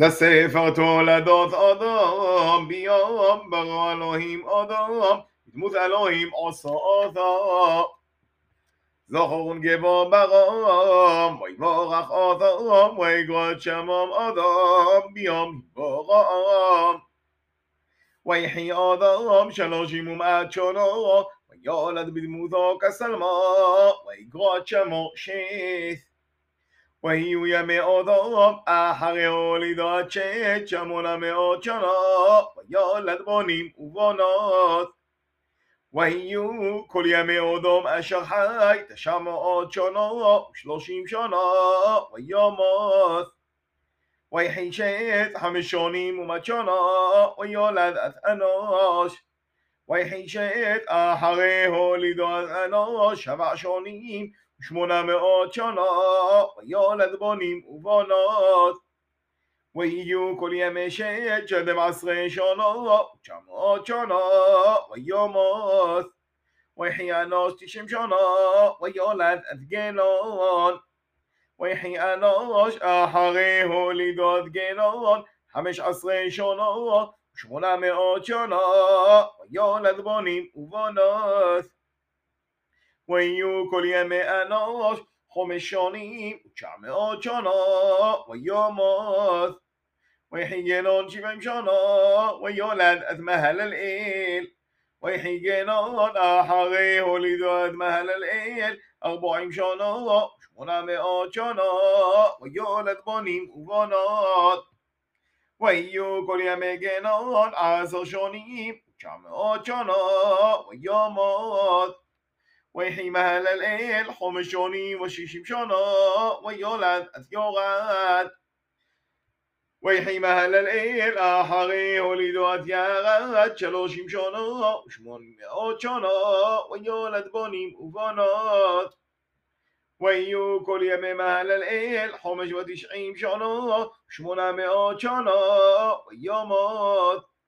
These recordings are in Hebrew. לספר תולדות אדום, ביום ברא אלוהים אדום, דמות אלוהים עושה אותו. זכר ונקבה ברא, ויברך אדום, ויקרא שמם אדום, ביום ברא. ויחי אדום שלוש ימים עד שנה, וילד בדמותו כצלמו, ויקרא שמו שית. והיו ימי אדום אחרי הולידת שת 800 שנה, וילד בנים ובנות. והיו כל ימי אדום אשר חי 900 שנה ו30 שנה, וימות. ויחי שת 500 שנה, וילד את אנוש. ויחי שת אחרי הולידת אנוש 7 שנים 800 שנה, וילד בנים ובנות. ויהיו כל ימי שת 12 שנה 900 שנה, וימות. ויחי אנוש 90 שנה, וילד את גנון. ויחי אנוש אחרי הולידות גנון 15 שנה 800 שנה, וילד בנים ובנות. ויהיו כל ימי אנוש 5 שנים 900 שנה, וימות. ויחי גנון 70 שנה, וילד את מהללאל. ויחי גנון אחרי הולידות מהללאל 40 שנה 800 שנה, וילד בנים ובנות. ויהיו כל ימי גנון 10 שנים 900 שנה, וימות. ויחי מהללאל 5 שנים 60 שנה, וילד את ירד. ויחי מהללאל אחרי הולידות ירד 30 שנה 800 שנה, וילד בנים ובנות. ויהיו כל ימי מהללאל 95 שנה 800 שנה, וימות.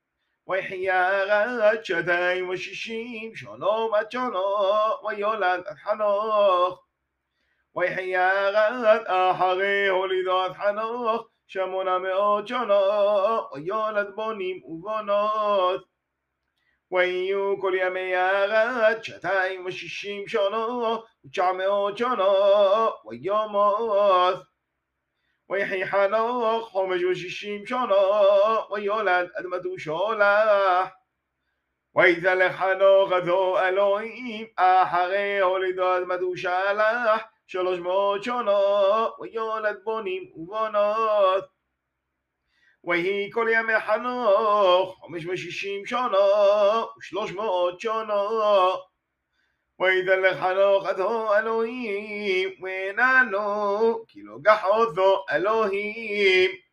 ויחי ארד 260 שנה 100 שנה, וילד את חנוך. ויחי ארד אחרי הולידת חנוך 800 שנה, וילד בנים ובנות. ויהיו כל ימי ארד 260 שנה 900 שנה, וימות. ויחי חנוך 65 שנה, וילד את מתושלח. ויזלח חנוך עזו אלוהים אחרי הולידות מתושלח 300 שנה, וילד בנים ובנות. ויהי כל ימי חנוך 65 שנה 300 שנה, ויזלח חנוך עזו אלוהים ונענו כי לא גח אותו אלוהים.